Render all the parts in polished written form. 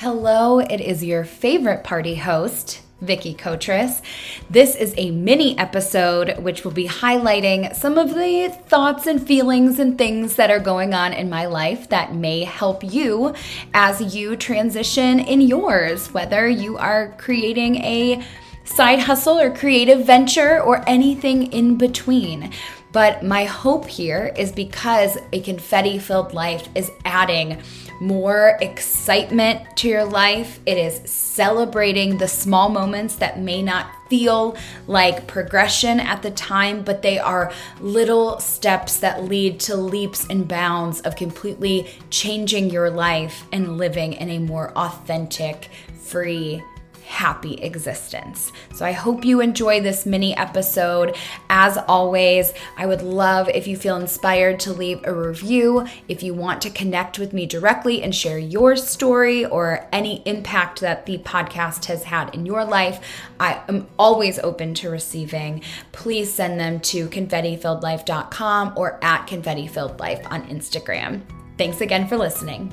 Hello, it is your favorite party host, Vicky Kotris. This is a mini episode which will be highlighting some of the thoughts and feelings and things that are going on in my life that may help you as you transition in yours, whether you are creating a side hustle or creative venture or anything in between. But my hope here is because a confetti-filled life is adding more excitement to your life. It is celebrating the small moments that may not feel like progression at the time, but they are little steps that lead to leaps and bounds of completely changing your life and living in a more authentic, free, happy existence. So I hope you enjoy this mini episode. As always, I would love if you feel inspired to leave a review. If you want to connect with me directly and share your story or any impact that the podcast has had in your life, I am always open to receiving. Please send them to confettifilledlife.com or at confettifilledlife on Instagram. Thanks again for listening.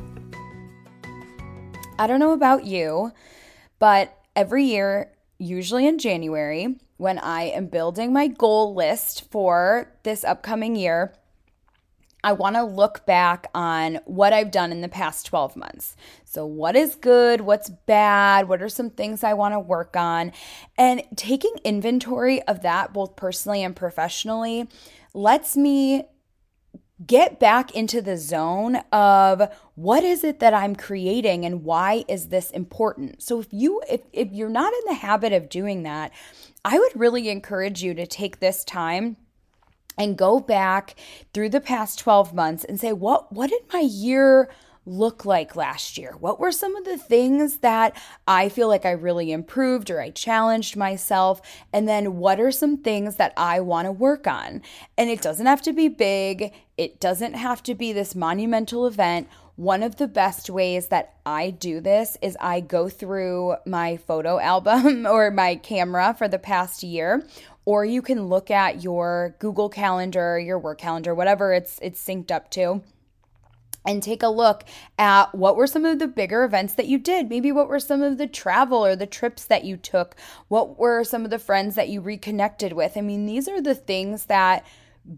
I don't know about you, but every year, usually in January, when I am building my goal list for this upcoming year, I want to look back on what I've done in the past 12 months. So what is good? What's bad? What are some things I want to work on? And taking inventory of that, both personally and professionally, lets me get back into the zone of what is it that I'm creating and why is this important? So if you're not in the habit of doing that, I would really encourage you to take this time and go back through the past 12 months and say, what did my year look like last year? What were some of the things that I feel like I really improved or I challenged myself? And then what are some things that I want to work on? And it doesn't have to be big. It doesn't have to be this monumental event. One of the best ways that I do this is I go through my photo album or my camera for the past year, or you can look at your Google Calendar, your work calendar, whatever it's synced up to, and take a look at what were some of the bigger events that you did. Maybe what were some of the travel or the trips that you took? What were some of the friends that you reconnected with? I mean, these are the things that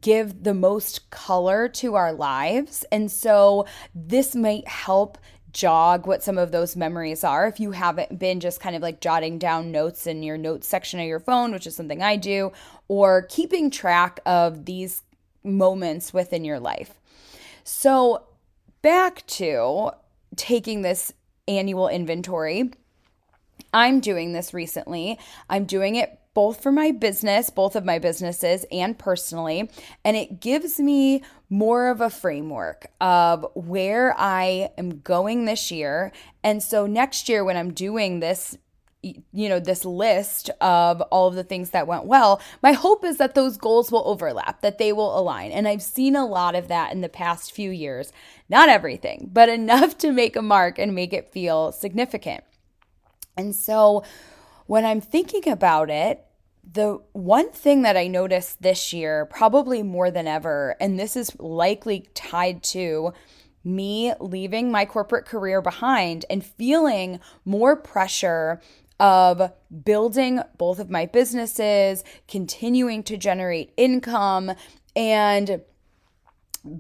give the most color to our lives. And so this might help jog what some of those memories are if you haven't been just kind of like jotting down notes in your notes section of your phone, which is something I do, or keeping track of these moments within your life. So back to taking this annual inventory, I'm doing this recently. I'm doing it both for my business, both of my businesses, and personally, and it gives me more of a framework of where I am going this year. And so next year when I'm doing this, this list of all of the things that went well, my hope is that those goals will overlap, that they will align. And I've seen a lot of that in the past few years. Not everything, but enough to make a mark and make it feel significant. And so when I'm thinking about it, the one thing that I noticed this year, probably more than ever, and this is likely tied to me leaving my corporate career behind and feeling more pressure of building both of my businesses, continuing to generate income, and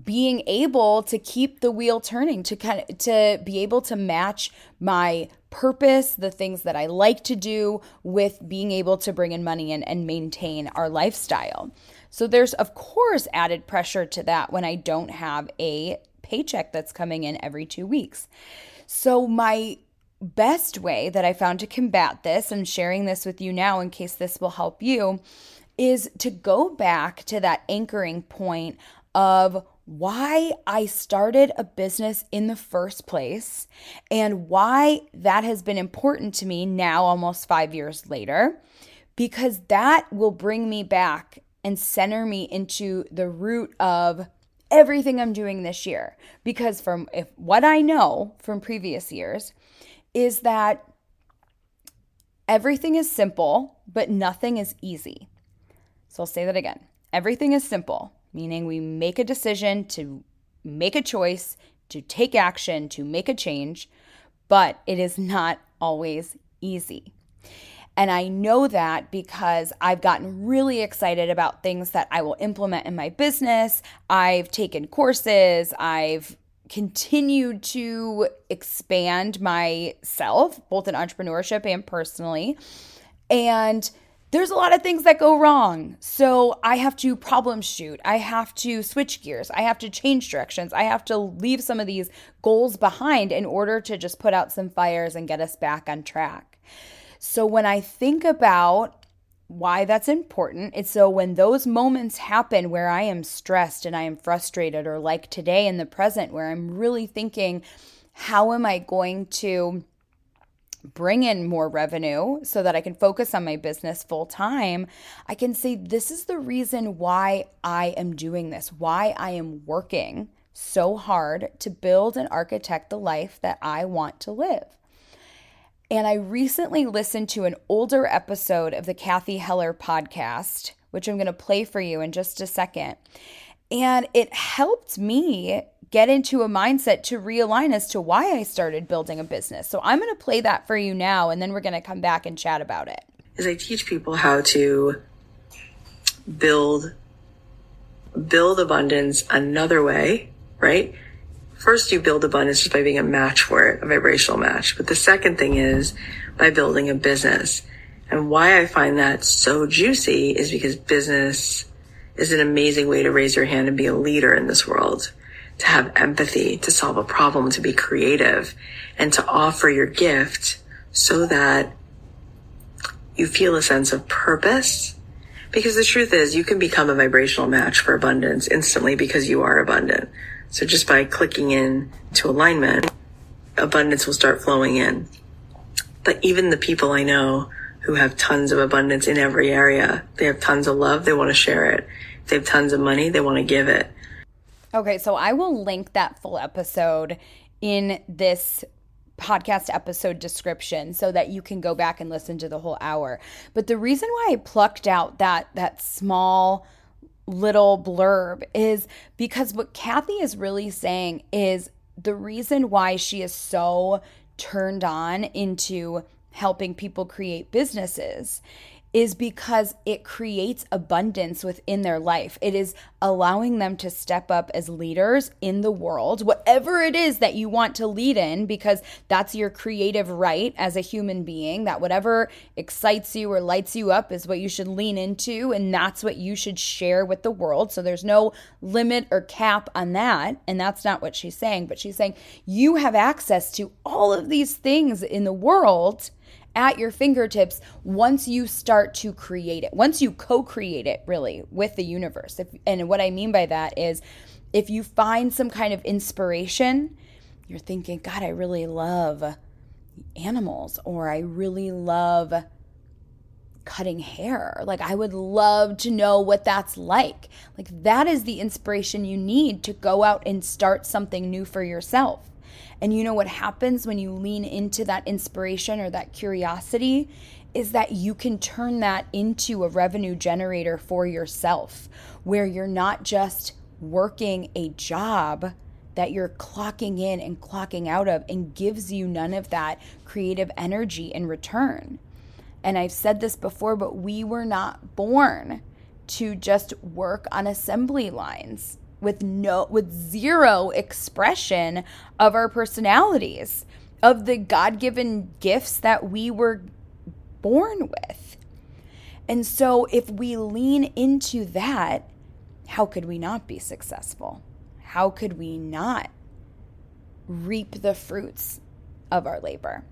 being able to keep the wheel turning, to be able to match my purpose, the things that I like to do, with being able to bring in money and maintain our lifestyle. So there's, of course, added pressure to that when I don't have a paycheck that's coming in every 2 weeks. So my best way that I found to combat this, and sharing this with you now in case this will help you, is to go back to that anchoring point of why I started a business in the first place and why that has been important to me now almost 5 years later, because that will bring me back and center me into the root of everything I'm doing this year. Because what I know from previous years is that everything is simple, but nothing is easy. So I'll say that again. Everything is simple, meaning we make a decision to make a choice, to take action, to make a change, but it is not always easy. And I know that because I've gotten really excited about things that I will implement in my business. I've taken courses. I've continued to expand myself, both in entrepreneurship and personally. And there's a lot of things that go wrong. So I have to problem shoot. I have to switch gears. I have to change directions. I have to leave some of these goals behind in order to just put out some fires and get us back on track. So when I think about why that's important, it's so when those moments happen where I am stressed and I am frustrated, or like today in the present where I'm really thinking, how am I going to bring in more revenue so that I can focus on my business full time, I can say this is the reason why I am doing this, why I am working so hard to build and architect the life that I want to live. And I recently listened to an older episode of the Kathy Heller podcast, which I'm going to play for you in just a second. And it helped me get into a mindset to realign as to why I started building a business. So I'm going to play that for you now, and then we're going to come back and chat about it. Is I teach people how to build abundance another way, right? First, you build abundance just by being a match for it, a vibrational match. But the second thing is by building a business. And why I find that so juicy is because business is an amazing way to raise your hand and be a leader in this world, to have empathy, to solve a problem, to be creative, and to offer your gift so that you feel a sense of purpose. Because the truth is, you can become a vibrational match for abundance instantly because you are abundant. So just by clicking in to alignment, abundance will start flowing in. But even the people I know who have tons of abundance in every area, they have tons of love, they want to share it. They have tons of money, they want to give it. Okay, so I will link that full episode in this podcast episode description so that you can go back and listen to the whole hour. But the reason why I plucked out that small little blurb is because what Kathy is really saying is the reason why she is so turned on into helping people create businesses is because it creates abundance within their life. It is allowing them to step up as leaders in the world, whatever it is that you want to lead in, because that's your creative right as a human being, that whatever excites you or lights you up is what you should lean into, and that's what you should share with the world. So there's no limit or cap on that, and that's not what she's saying, but she's saying you have access to all of these things in the world at your fingertips once you start to create it, once you co-create it really with the universe. And what I mean by that is if you find some kind of inspiration, you're thinking, God, I really love animals, or I really love cutting hair. Like, I would love to know what that's like. Like, that is the inspiration you need to go out and start something new for yourself. And you know what happens when you lean into that inspiration or that curiosity is that you can turn that into a revenue generator for yourself, where you're not just working a job that you're clocking in and clocking out of and gives you none of that creative energy in return. And I've said this before, but we were not born to just work on assembly lines with zero expression of our personalities, of the God-given gifts that we were born with. And so if we lean into that, how could we not be successful? How could we not reap the fruits of our labor?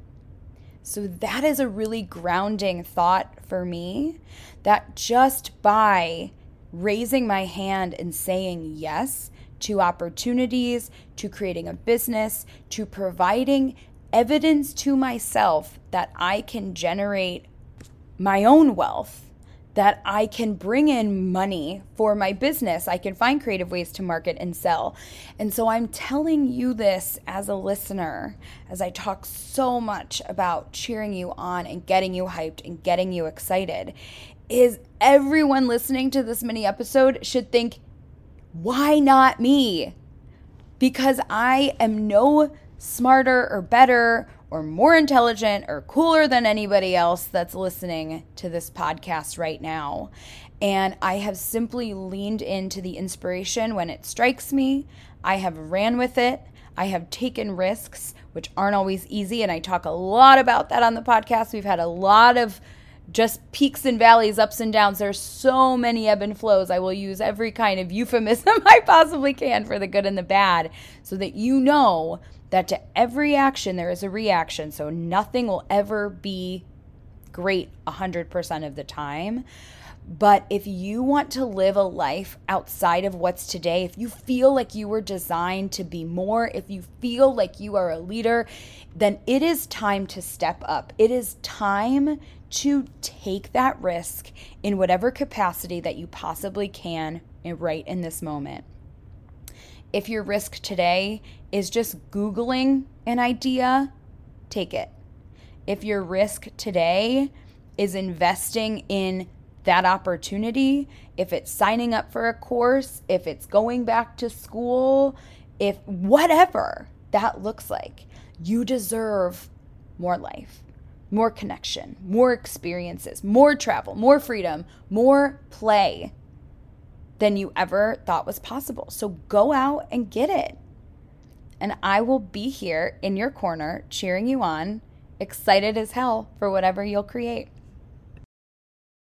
So that is a really grounding thought for me, that just by raising my hand and saying yes to opportunities, to creating a business, to providing evidence to myself that I can generate my own wealth, that I can bring in money for my business. I can find creative ways to market and sell. And so I'm telling you this as a listener, as I talk so much about cheering you on and getting you hyped and getting you excited, is everyone listening to this mini episode should think, why not me? Because I am no smarter or better or more intelligent or cooler than anybody else that's listening to this podcast right now. And I have simply leaned into the inspiration when it strikes me. I have ran with it. I have taken risks, which aren't always easy. And I talk a lot about that on the podcast. We've had a lot of just peaks and valleys, ups and downs. There's so many ebb and flows. I will use every kind of euphemism I possibly can for the good and the bad so that you know that to every action there is a reaction. So nothing will ever be great 100% of the time. But if you want to live a life outside of what's today, if you feel like you were designed to be more, if you feel like you are a leader, then it is time to step up. It is time to take that risk in whatever capacity that you possibly can right in this moment. If your risk today is just Googling an idea, take it. If your risk today is investing in that opportunity, if it's signing up for a course, if it's going back to school, if whatever that looks like, you deserve more life, more connection, more experiences, more travel, more freedom, more play than you ever thought was possible. So go out and get it. And I will be here in your corner cheering you on, excited as hell for whatever you'll create.